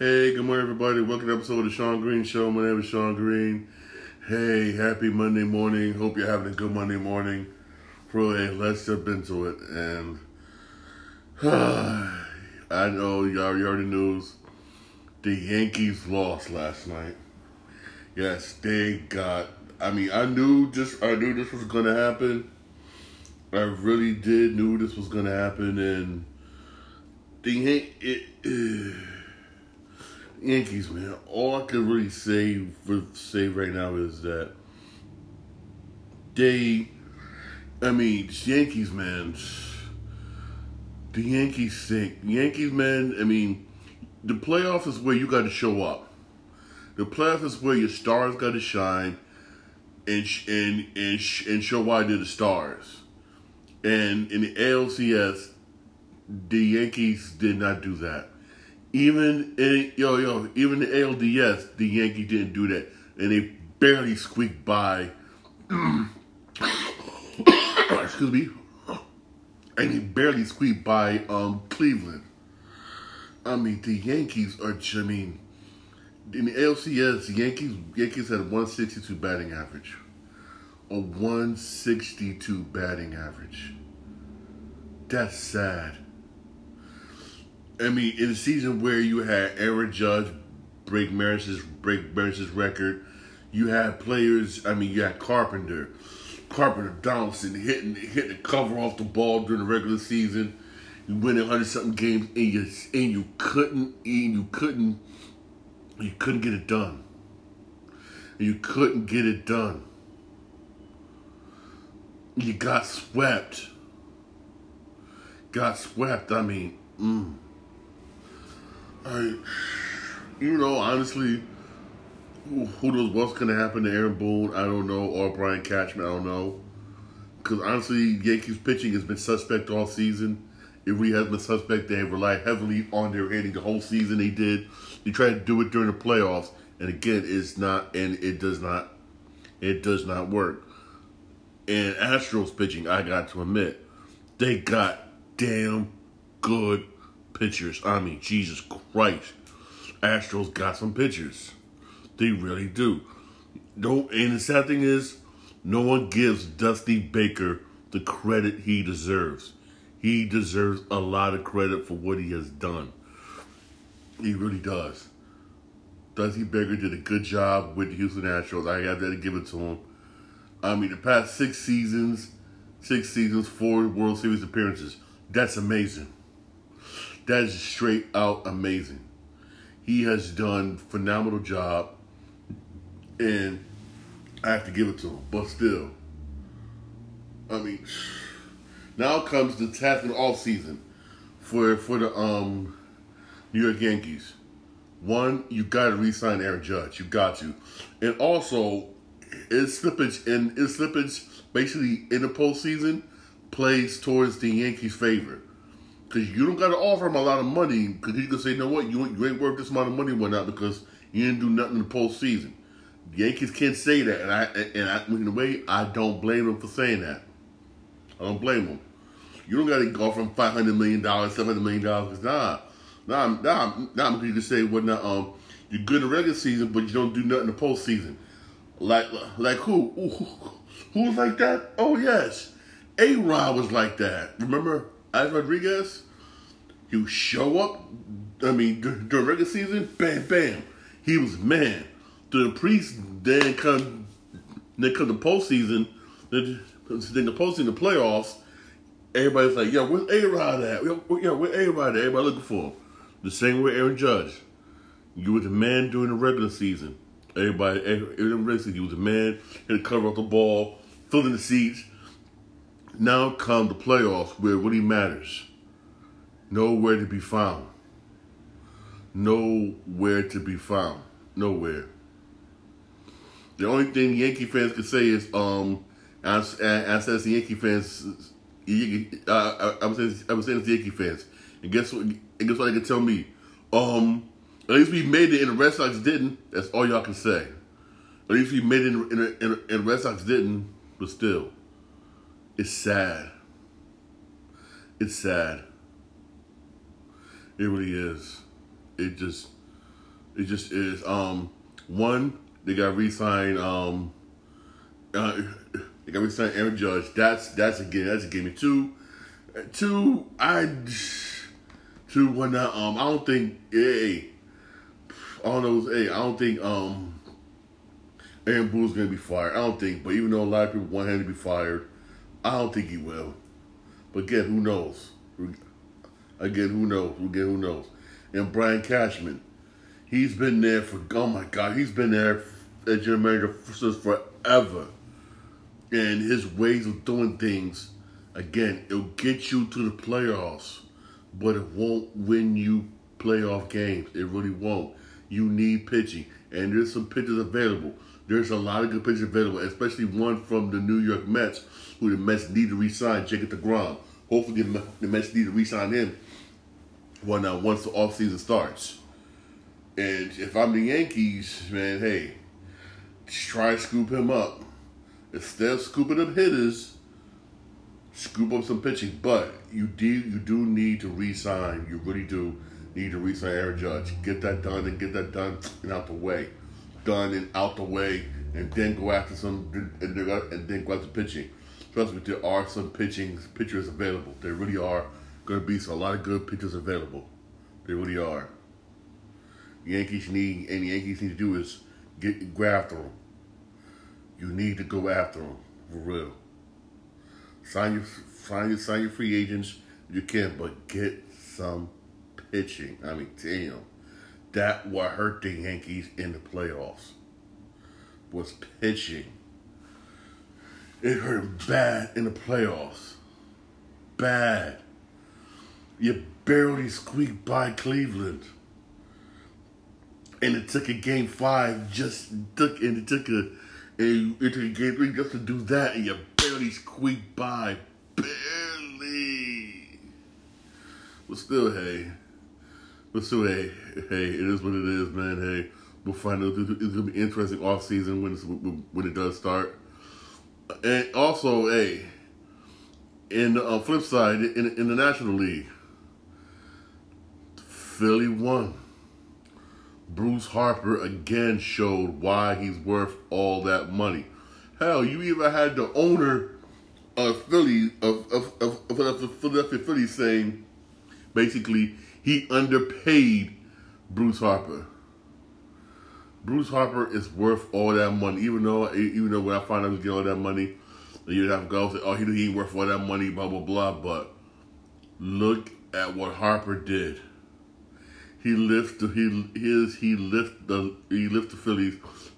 Hey, good morning, everybody. Welcome to the episode of the Sean Green Show. My name is Sean Green. Hey, happy Monday morning. Hope you're having a good Monday morning. Really, let's jump into it. And I know y'all already knew the Yankees lost last night. Yes, they got. I mean, I knew this was gonna happen. I really did knew this was gonna happen, and Yankees, man, all I can really say right now is that Yankees, man, the Yankees stink. Yankees, man, I mean, the playoffs is where you got to show up. The playoffs is where your stars got to shine and show why they're the stars. And in the ALCS, the Yankees did not do that. Even the ALDS, the Yankees didn't do that, and they barely squeaked by. Excuse me, and they barely squeaked by Cleveland. I mean, the Yankees are. I mean, in the ALCS, the Yankees had a 162 batting average, a 162 batting average. That's sad. I mean, in a season where you had Aaron Judge break Maris's record, you had players. I mean, you had Carpenter Donaldson hitting the cover off the ball during the regular season. You win 100-something games, and you couldn't get it done. You couldn't get it done. You got swept. I mean. Honestly, who knows what's going to happen to Aaron Boone? I don't know. Or Brian Cashman, I don't know. Because, honestly, Yankees pitching has been suspect all season. It really has been suspect. They relied heavily on their hitting the whole season. They did. They tried to do it during the playoffs. And, again, it does not work. And Astros pitching, I got to admit, they got damn good pitchers. I mean, Jesus Christ. Astros got some pitchers. They really do. And the sad thing is, no one gives Dusty Baker the credit he deserves. He deserves a lot of credit for what he has done. He really does. Dusty Baker did a good job with the Houston Astros. I have to give it to him. I mean, the past six seasons, 4 World Series appearances. That's amazing. That is straight out amazing. He has done a phenomenal job, and I have to give it to him. But still, I mean, now comes the task of the offseason for the New York Yankees. One, you got to re-sign Aaron Judge. You got to, and also his slippage basically in the postseason plays towards the Yankees' favor. Because you don't got to offer him a lot of money. Because he's going to say, you know what, you ain't worth this amount of money and whatnot because you didn't do nothing in the postseason. The Yankees can't say that. And in a way, I don't blame them for saying that. I don't blame them. You don't got to offer him $500 million, $700 million. Because nah, because you can say, well, nah, you're good in the regular season, but you don't do nothing in the postseason. Like who? Who was like that? Oh, yes. A-Rod was like that. Remember? As Rodriguez, you show up, I mean, during regular season, bam, bam. He was man. The priest then come the postseason, then the postseason, the playoffs, everybody's like, yo, where's A-Rod at? Yo, where's A-Rod at? Everybody looking for him. The same way Aaron Judge. You were the man during the regular season. He was the man, hit the cover off the ball, filling the seats. Now come the playoffs where really matters. Nowhere to be found. Nowhere. The only thing Yankee fans can say is, I was saying it's the Yankee fans. And guess what they can tell me? At least we made it and the Red Sox didn't. That's all y'all can say. At least we made it and the Red Sox didn't, but still. It's sad. It really is. It just, It just is. One, they got re-signed. They got re-signed Aaron Judge. That's a gimme. Two, I don't think. I don't think Aaron Boone's gonna be fired. I don't think. But even though a lot of people want him to be fired, I don't think he will. But again, who knows? Again, who knows? And Brian Cashman, he's been there for, oh my God, he's been there as general manager since forever. And his ways of doing things, again, it'll get you to the playoffs, but it won't win you playoff games. It really won't. You need pitching. And there's some pitchers available. There's a lot of good pitchers available, especially one from the New York Mets, who the Mets need to re-sign, Jacob deGrom. Hopefully the Mets need to re-sign him once the offseason starts. And if I'm the Yankees, man, hey, try to scoop him up. Instead of scooping up hitters, scoop up some pitching. But you do need to re-sign. You really do need to re-sign Aaron Judge. Get that done and out the way. And then go after pitching. Trust me, there are some pitchers available. There really are going to be a lot of good pitchers available. They really are. The Yankees need to do is go after them. You need to go after them for real. Sign your free agents if you can, but get some pitching. I mean, damn, that what hurt the Yankees in the playoffs was pitching. It hurt him bad in the playoffs. Bad. You barely squeaked by Cleveland. And it took a game five it took a game three just to do that, and you barely squeaked by. Barely. But still, hey, it is what it is, man. Hey. We'll find out. It's gonna be interesting off season when it does start. And also, hey, in the flip side, in the National League, Philly won. Bryce Harper again showed why he's worth all that money. Hell, you even had the owner of Philly, of Philadelphia Philly, saying, basically, he underpaid Bryce Harper. Bryce Harper is worth all that money, even though when I find out he's getting all that money, you'd have to go say, oh, he ain't worth all that money, blah, blah, blah. But look at what Harper did. He lifted the Phillies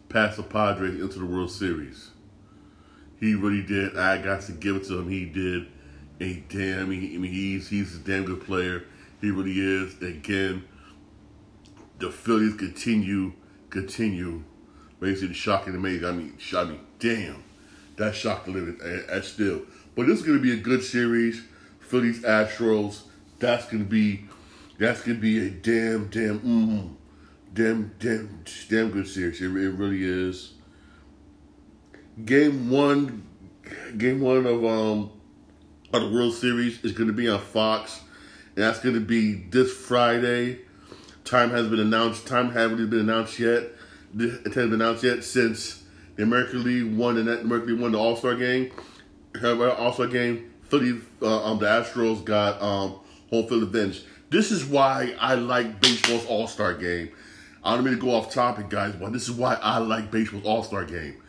past the Padres into the World Series. He really did. I got to give it to him. He did. And he's a damn good player. He really is. Again, the Phillies continue basically shocking and amazing. I mean, damn, that shocked the living at still. But this is going to be a good series. Phillies, Astros, that's going to be a damn good series. It really is. Game one of the World Series is going to be on Fox, and that's going to be this Friday. Time hasn't been announced yet. It hasn't been announced yet since the American League won. And that American League won the All-Star game. Philly, the Astros got home field advantage. This is why I like baseball's All-Star game. I don't mean to go off topic, guys, but this is why I like baseball's All-Star game.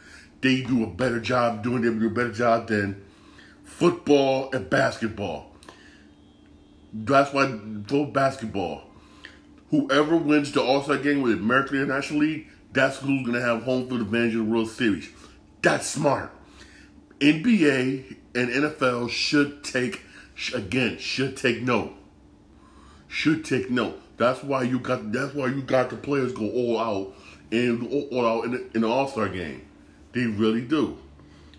They do a better job than football and basketball. That's why both basketball. Whoever wins the All-Star game with the American League and National League, that's who's going to have home field advantage in the World Series. That's smart. NBA and NFL should take note. That's why you got the players go all out in the All-Star game. They really do.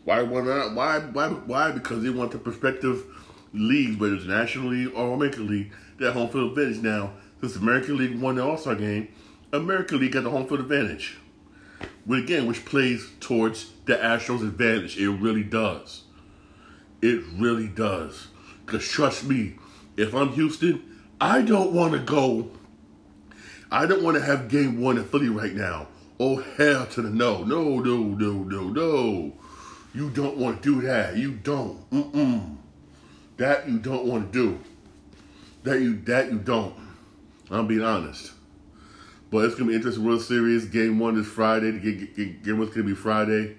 Why? Because they want the prospective leagues, whether it's National League or American League, that home field advantage now. Since the American League won the All-Star game, American League got the home field advantage. Which plays towards the Astros' advantage. It really does. Because trust me, if I'm Houston, I don't want to go. I don't want to have game one in Philly right now. Oh, hell to the no. No, no, no, no, no. You don't want to do that. You don't. That you don't want to do. That you don't. I'm being honest. But it's going to be an interesting World Series. Game one is Friday. Game one's going to be Friday.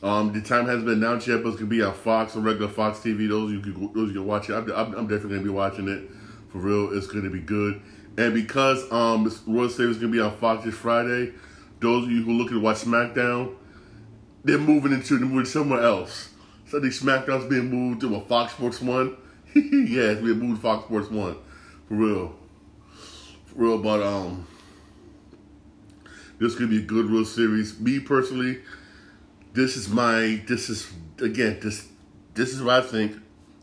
The time hasn't been announced yet, but it's going to be on Fox, on regular Fox TV. Those you can watch it. I'm definitely going to be watching it. For real, it's going to be good. And because this World Series is going to be on Fox this Friday, those of you who are looking to watch SmackDown, they're moving somewhere else. So I think SmackDown's being moved to a Fox Sports 1. Yeah, it's being moved to Fox Sports 1. For real. For real, but this is going to be a good World Series. Me, personally, this is what I think.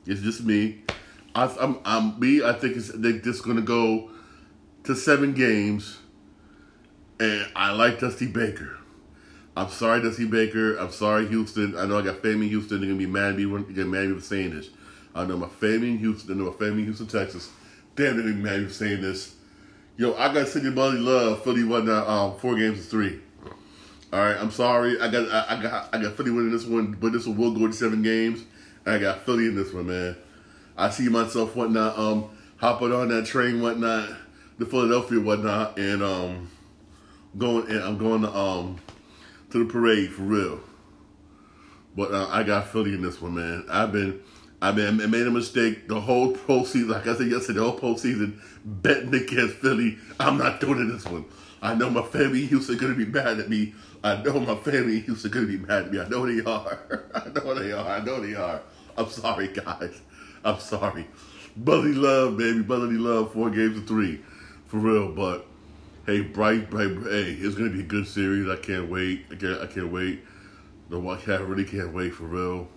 It's just me. I think this is going to go to 7 games. And I like Dusty Baker. I'm sorry, Dusty Baker. I'm sorry, Houston. I know I got family in Houston. They're going to be mad at me for saying this. I know my family in Houston. I know my family in Houston, Texas. Damn, they're going to be mad at me for saying this. Yo, I got to send your buddy love. Philly won 4 games to 3. All right, I'm sorry. I got Philly winning this one, but this one will go to 7 games. And I got Philly in this one, man. I see myself whatnot hopping on that train, whatnot, to Philadelphia, whatnot, and I'm going to the parade for real. But I got Philly in this one, man. I made a mistake the whole postseason. Like I said yesterday, the whole postseason betting against Philly. I'm not doing it this one. I know my family in Houston gonna be mad at me. I know they are. I'm sorry, guys. I'm sorry. Brotherly love, baby. Brotherly love. 4 games to 3, for real. But hey, hey, it's gonna be a good series. I can't wait. I can't wait. No, I really can't wait for real.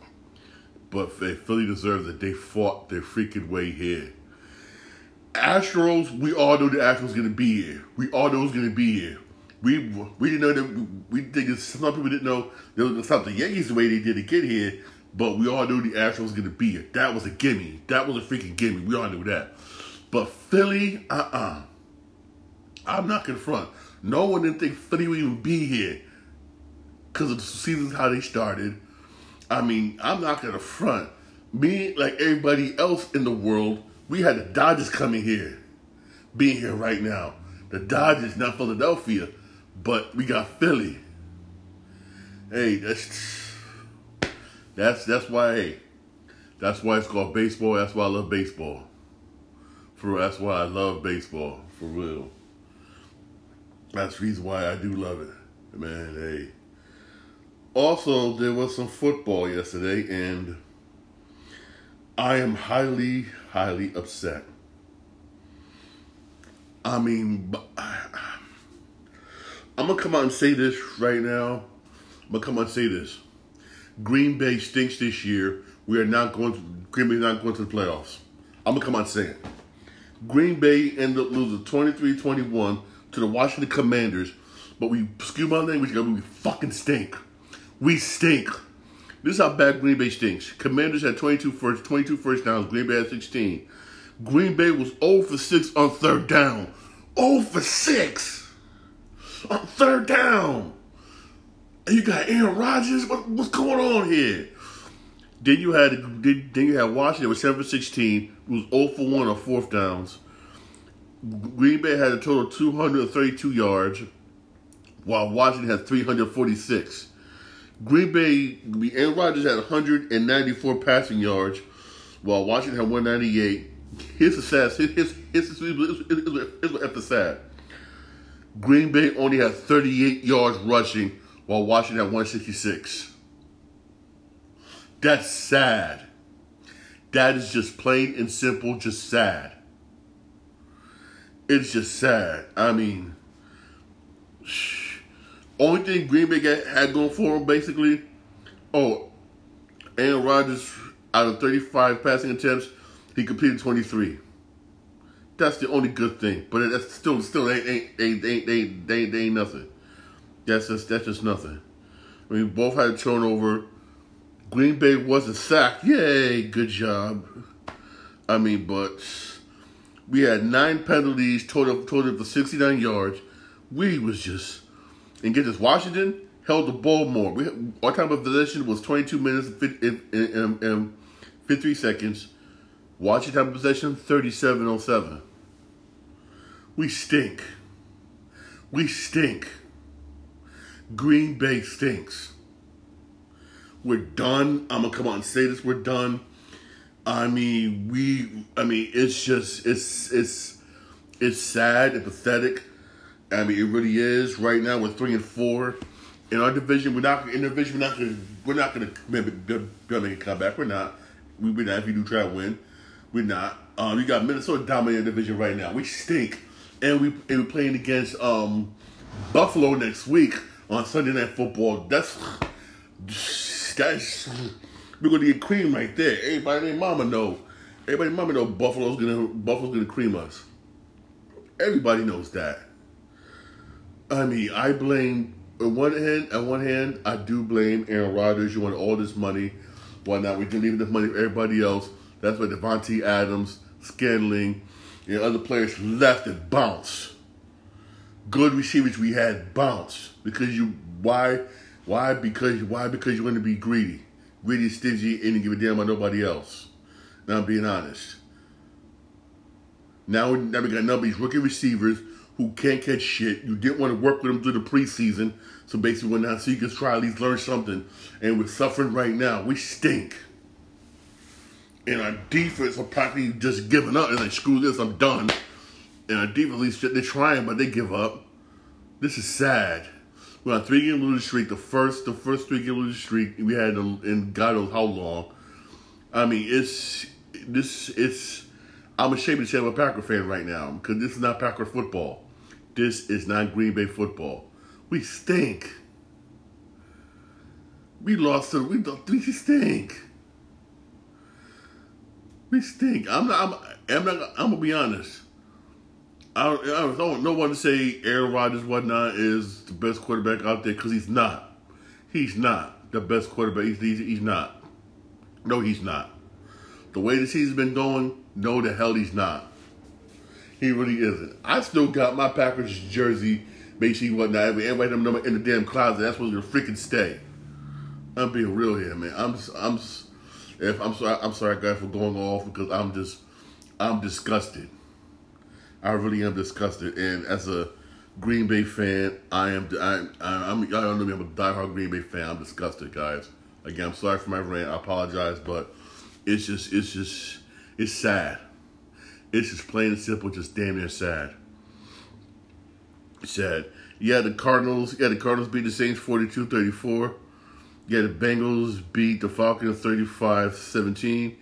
But hey, Philly deserves it. They fought their freaking way here. Astros, we all know the Astros gonna be here. We didn't know that. We think some people didn't know they were gonna stop the Yankees the way they did to get here. But we all knew the Astros was going to be here. That was a gimme. That was a freaking gimme. We all knew that. But Philly, I'm not going to front. No one didn't think Philly would even be here because of the seasons how they started. I mean, I'm not going to front. Me, like everybody else in the world, we had the Dodgers coming here, being here right now. The Dodgers, not Philadelphia, but we got Philly. Hey, That's why it's called baseball. That's why I love baseball. For real, that's why I love baseball. For real. That's the reason why I do love it. Man, hey. Also, there was some football yesterday, and I am highly, highly upset. I mean, I'm going to come out and say this right now. Green Bay stinks this year. Green Bay's not going to the playoffs. I'm going to come out and say it. Green Bay ended up losing 23-21 to the Washington Commanders. But we, excuse my language, we fucking stink. We stink. This is how bad Green Bay stinks. Commanders had 22 first downs. Green Bay had 16. Green Bay was 0 for 6 on third down. 0 for 6 on third down. You got Aaron Rodgers. What's going on here? Then you had Washington with 7 for 16. It was 0 for 1 on fourth downs. Green Bay had a total of 232 yards, while Washington had 346. Green Bay, Aaron Rodgers had 194 passing yards, while Washington had 198. Here's the sad. Here's the sad. Green Bay only had 38 yards rushing, while Washington at 166. That's sad. That is just plain and simple, just sad. It's just sad. I mean, only thing Green Bay had going for them, basically, Aaron Rodgers, out of 35 passing attempts, he completed 23. That's the only good thing. But that's still ain't nothing. That's just nothing. I mean, both had a turnover. Green Bay wasn't sacked. Yay, good job. I mean, but We had 9 penalties, total for 69 yards. We was just... And get this, Washington held the ball more. Our time of possession was 22 minutes and 53 seconds. Washington time of possession, 37:07. We stink. We stink. Green Bay stinks. We're done. I'm going to come out and say this. We're done. I mean, it's just, it's sad and pathetic. I mean, it really is. Right now, we're 3-4 in our division. We're not going to make a comeback. We're not. If you do try to win, we're not. You got Minnesota dominating the division right now. We stink, and we're playing against Buffalo next week on Sunday Night Football. That's we're gonna get cream right there. Everybody, mama know Buffalo's gonna cream us. Everybody knows that. I mean, I blame on one hand, I do blame Aaron Rodgers. You want all this money, why not? We can leave this money for everybody else. That's why Devontae Adams, Scandling, and other players left and bounced. Good receivers we had bounced because you why because you want to be greedy. Really stingy, and you give a damn about nobody else. Now I'm being honest. Now we got nobody's rookie receivers who can't catch shit. You didn't want to work with them through the preseason, so basically we're not, so you can try at least learn something. And we're suffering right now. We stink. And our defense are practically just giving up. And like, screw this, I'm done. And our defense, they're trying, but they give up. This is sad. We're on a 3-game losing streak. The first 3-game losing streak we had in God knows how long. I mean, I'm ashamed to say I'm a Packer fan right now because this is not Packer football. This is not Green Bay football. We stink. We stink. We stink. I'm gonna be honest. I don't know what to say. Aaron Rodgers, whatnot, is the best quarterback out there because he's not. He's not the best quarterback. He's not. No, he's not. The way the season's been going, no, the hell he's not. He really isn't. I still got my Packers jersey, basically whatnot. Everybody in the damn closet. That's where you're freaking stay. I'm being real here, man. I'm sorry, guys, for going off because I'm disgusted. I really am disgusted, and as a Green Bay fan, y'all don't know me, I'm a diehard Green Bay fan. I'm disgusted, guys. Again, I'm sorry for my rant. I apologize, but it's just, it's sad. It's just plain and simple, just damn near sad. It's sad. Yeah, the Cardinals beat the Saints 42-34. Yeah, the Bengals beat the Falcons 35-17.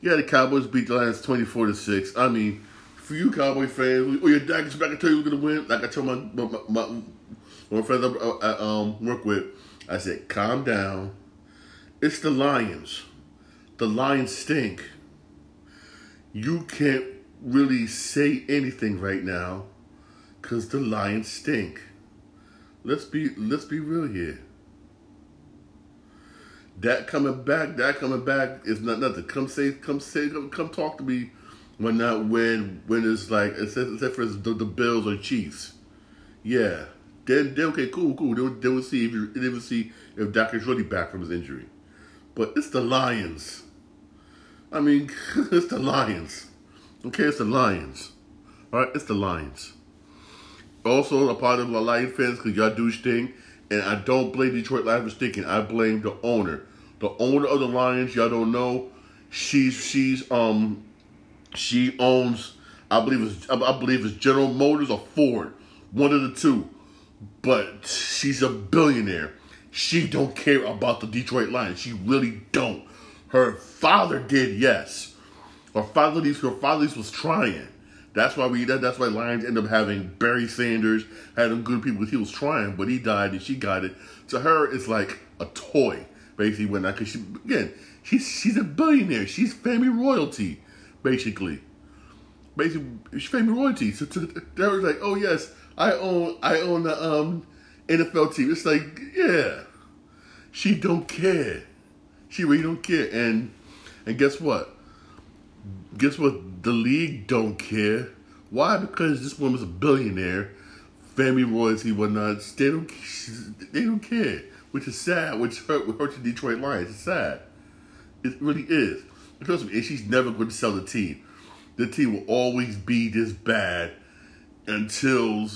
Yeah, the Cowboys beat the Lions 24-6. I mean, for you Cowboy fans, or your dad gets back and tell you we're going to win, like I told my friends I work with, I said, calm down. It's the Lions. The Lions stink. You can't really say anything right now because the Lions stink. Let's be real here. That coming back is not nothing. Come talk to me. When not when it's like except for the Bills or Chiefs, yeah. Then okay, cool. They will see if Dak is really back from his injury, but it's the Lions. I mean, it's the Lions. Okay, it's the Lions. All right, it's the Lions. Also, a part of my Lions fans because y'all do stink, and I don't blame Detroit Lions for stinking. I blame the owner. The owner of the Lions, y'all don't know. She owns, I believe it's General Motors or Ford, one of the two. But she's a billionaire. She don't care about the Detroit Lions. She really don't. Her father did, yes. Her father was trying. That's why Lions end up having Barry Sanders, having good people. He was trying, but he died and she got it. To her, it's like a toy, basically. When I, 'cause she, again, she's a billionaire. She's family royalty. Basically, she's family royalty. So they was like, "Oh yes, I own the NFL team." It's like, yeah, she don't care. She really don't care. And guess what? guess what? The league don't care. Why? Because this woman's a billionaire, family royalty, whatnot. They don't care, which is sad. Which hurt the Detroit Lions. It's sad. It really is. Because she's never going to sell the team. The team will always be this bad until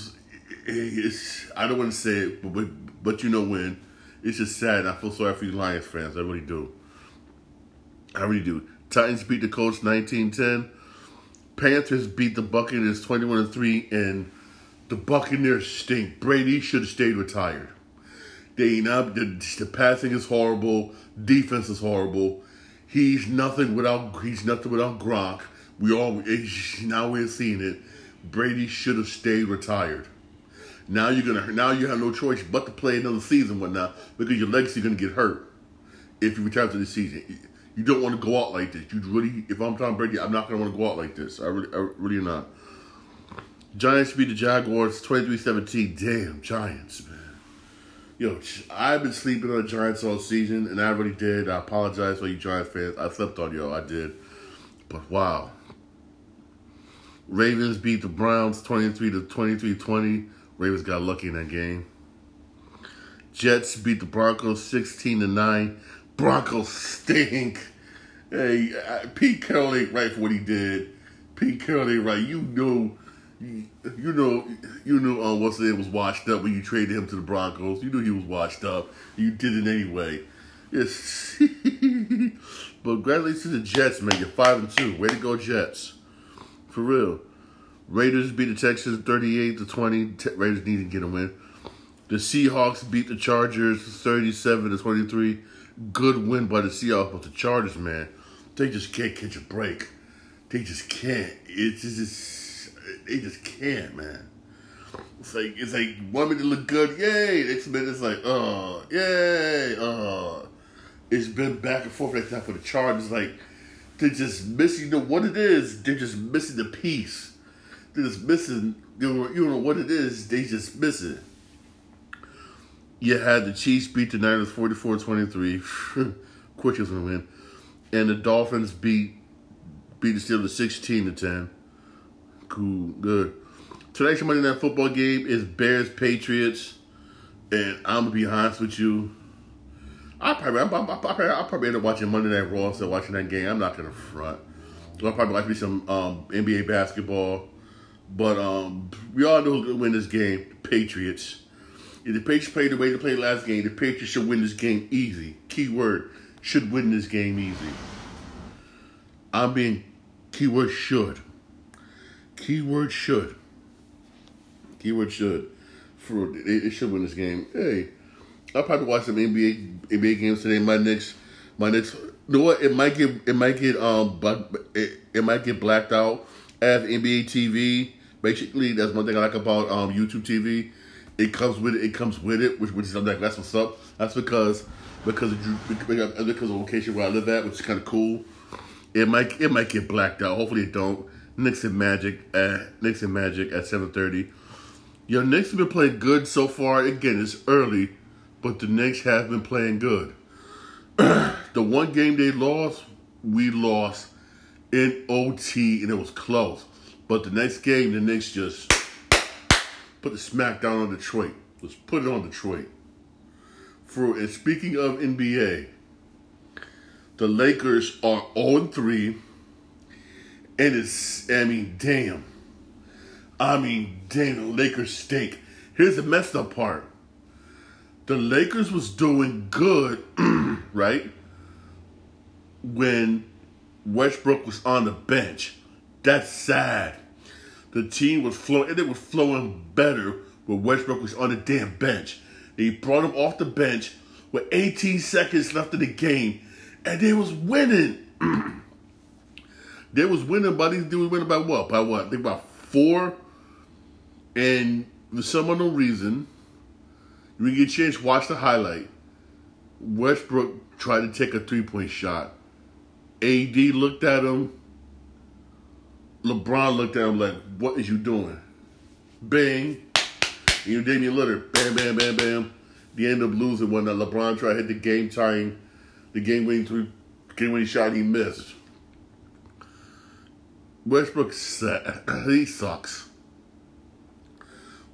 it's, I don't want to say it, but you know when. It's just sad. I feel sorry for you Lions fans. I really do. I really do. Titans beat the Colts 19-10. Panthers beat the Buccaneers 21-3. And the Buccaneers stink. Brady should have stayed retired. They not, the passing is horrible. Defense is horrible. He's nothing without Gronk. Now we're seeing it. Brady should have stayed retired. Now you have no choice but to play another season, whatnot, because your legacy is gonna get hurt if you retire to the season. You don't want to go out like this. You really, if I'm Tom Brady, I'm not gonna want to go out like this. I really not. Giants beat the Jaguars 23-17. Damn Giants, man. Yo, I've been sleeping on the Giants all season, and I really did. I apologize for you Giants fans. I slept on y'all. I did, but wow. Ravens beat the Browns 23-20. Ravens got lucky in that game. Jets beat the Broncos 16-9. Broncos stink. Hey, Pete Carroll ain't right for what he did. Pete Carroll ain't right. You know. What's his name was washed up when you traded him to the Broncos. You knew he was washed up. You did it anyway. Yes. But congratulations to the Jets, man. You're 5-2. Way to go, Jets. For real. Raiders beat the Texans 38-20. Raiders need to get a win. The Seahawks beat the Chargers 37-23. Good win by the Seahawks, but the Chargers, man, they just can't catch a break. They just can't. They just can't, man. It's like one minute look good, yay. Next minute it's like, yay, It's been back and forth like that for the Chargers. Like they're just missing what it is. They're just missing the piece. They're just missing, you know what it is, they just miss it. You had the Chiefs beat the Niners 44-23. Quick is going to win. And the Dolphins beat the Steelers 16-10. Cool, good. Tonight's Monday Night Football game is Bears-Patriots. And I'm going to be honest with you. I'll probably end up watching Monday Night Raw instead of watching that game. I'm not going to front. I'll probably watch me some NBA basketball. But we all know who's going to win this game, the Patriots. If the Patriots play the way they played last game, the Patriots should win this game easy. Keyword, should win this game easy. I mean, keyword should. Keyword should. Keyword should. For it should win this game. Hey, I'll probably watch some NBA games today. My Knicks. You know what? It might get blacked out as NBA TV. Basically, that's one thing I like about YouTube TV. It comes with it, which is, I'm like, that's what's up. That's because of the location where I live at, which is kind of cool. It might get blacked out. Hopefully it don't. Knicks and Magic at 7:30. Your Knicks have been playing good so far. Again, it's early, but the Knicks have been playing good. The one game they lost, we lost in OT, and it was close. But the next game, the Knicks just put the smack down on Detroit. Let's put it on Detroit. And speaking of NBA, the Lakers are 0-3. And it's, damn, the Lakers stink. Here's the messed up part. The Lakers was doing good, right, when Westbrook was on the bench. That's sad. The team was flowing, and it was flowing better when Westbrook was on the damn bench. They brought him off the bench with 18 seconds left in the game, and they was winning. They was winning by these dudes. Winning by what? By what? They by 4. And for some unknown reason, when you get a chance, watch the highlight. Westbrook tried to take a 3-point shot. AD looked at him. LeBron looked at him like, what is you doing? Bang. You Damian Lillard. Bam, bam, bam, bam. They end up losing one. Now LeBron tried to hit the game winning shot. He missed. Westbrook, he sucks.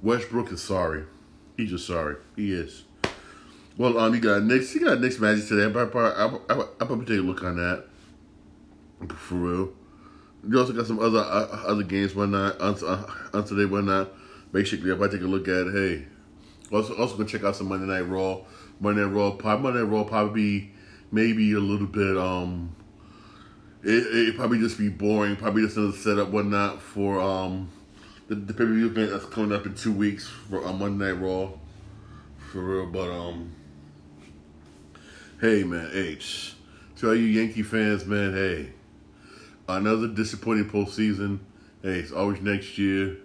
Westbrook is sorry. He's just sorry. He is. Well, you got Knicks. You got Knicks Magic today. I'll probably take a look on that. For real. You also got some other games, whatnot, on today, whatnot. Basically, I'll probably take a look at it. Hey, also go check out some Monday Night Raw. Monday Night Raw probably maybe a little bit, it probably just be boring. Probably just another setup, whatnot, for the pay-per-view event that's coming up in 2 weeks for Monday Night Raw. For real, but hey man, to all you Yankee fans, man, hey, another disappointing postseason. Hey, it's always next year.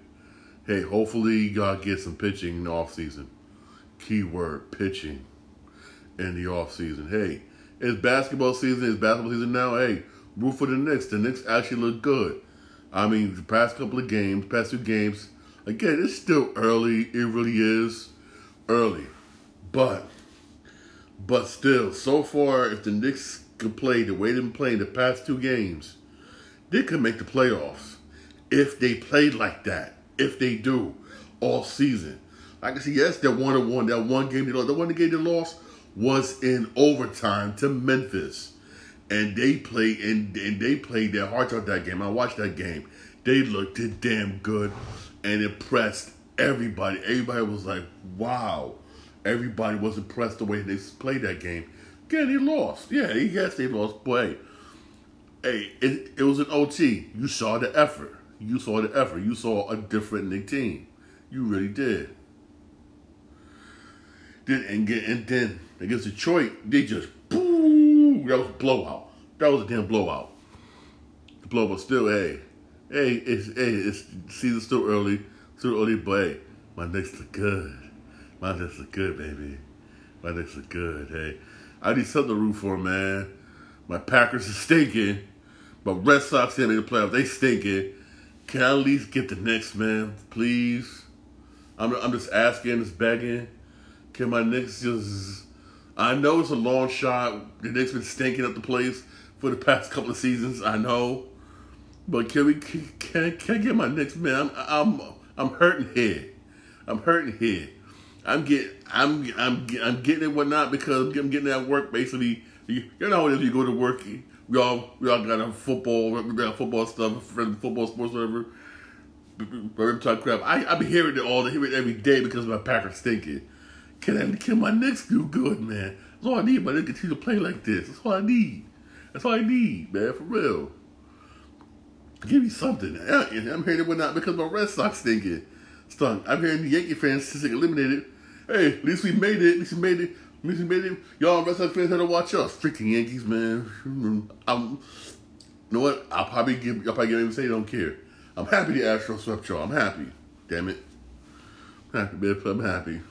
Hey, hopefully God gets some pitching in the offseason. Keyword, pitching in the offseason. Hey, it's basketball season. It's basketball season now. Hey, root for the Knicks. The Knicks actually look good. I mean, the past 2 games, again, it's still early. It really is early. But still, so far, if the Knicks could play the way they've been playing the past 2 games, they could make the playoffs if they play like that. If they do all season, I can see. Yes, they're 1-1. That one game they lost. The one game they lost was in overtime to Memphis, and they played their hearts out that game. I watched that game. They looked damn good and impressed everybody. Everybody was like, "Wow!" Everybody was impressed the way they played that game. Yeah, they lost. Yeah, yes, they lost. But hey, it was an OT. You saw the effort. You saw the effort. You saw a different Knicks team. You really did. Then against Detroit, they just boom. That was a blowout. That was a damn blowout. The blowout still, it's season's still early. But hey, my Knicks look good. My Knicks look good, baby. My Knicks look good. Hey, I need something to root for, man. My Packers are stinking. My Red Sox in the playoffs, they stinking. Can I at least get the Knicks, man? Please. I'm just asking, just begging. Can my Knicks just... I know it's a long shot. The Knicks been stinking up the place for the past couple of seasons. I know. But can I get my Knicks, man? I'm hurting here. I'm getting it, whatnot, because I'm getting that work, basically. You know, if you go to work, We all got our football, stuff, football sports, whatever. Every time crap. I be hearing it all day, hearing it every day because of my Packers stinking. Can my Knicks do good, man? That's all I need, my Knicks continue to play like this. That's all I need. That's all I need, man, for real. Give me something. I'm hearing it when not because my Red Sox stunk. I'm hearing the Yankee fans sitting eliminated. Hey, at least we made it. Y'all Red Sox fans had to watch us. Freaking Yankees, man. You know what? I'll probably give them say they don't care. I'm happy the Astros swept y'all. I'm happy. Damn it. I'm happy, man. I'm happy.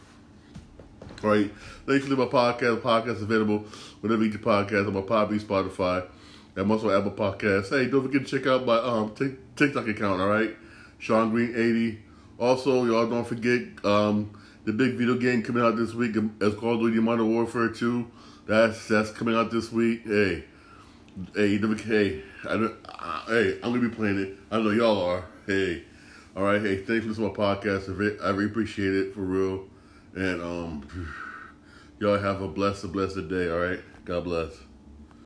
All right. Thanks for listening to my podcast. Podcast available whenever you get your podcast. I'm on Podbean, Spotify, and also Apple Podcasts. Hey, don't forget to check out my TikTok account, all right? Sean Green 80. Also, y'all don't forget... the big video game coming out this week is Call of Duty Modern Warfare 2. That's coming out this week. I'm going to be playing it. I know y'all are. Hey. All right. Hey, thanks for listening to my podcast. I really appreciate it, for real. And y'all have a blessed day. All right. God bless.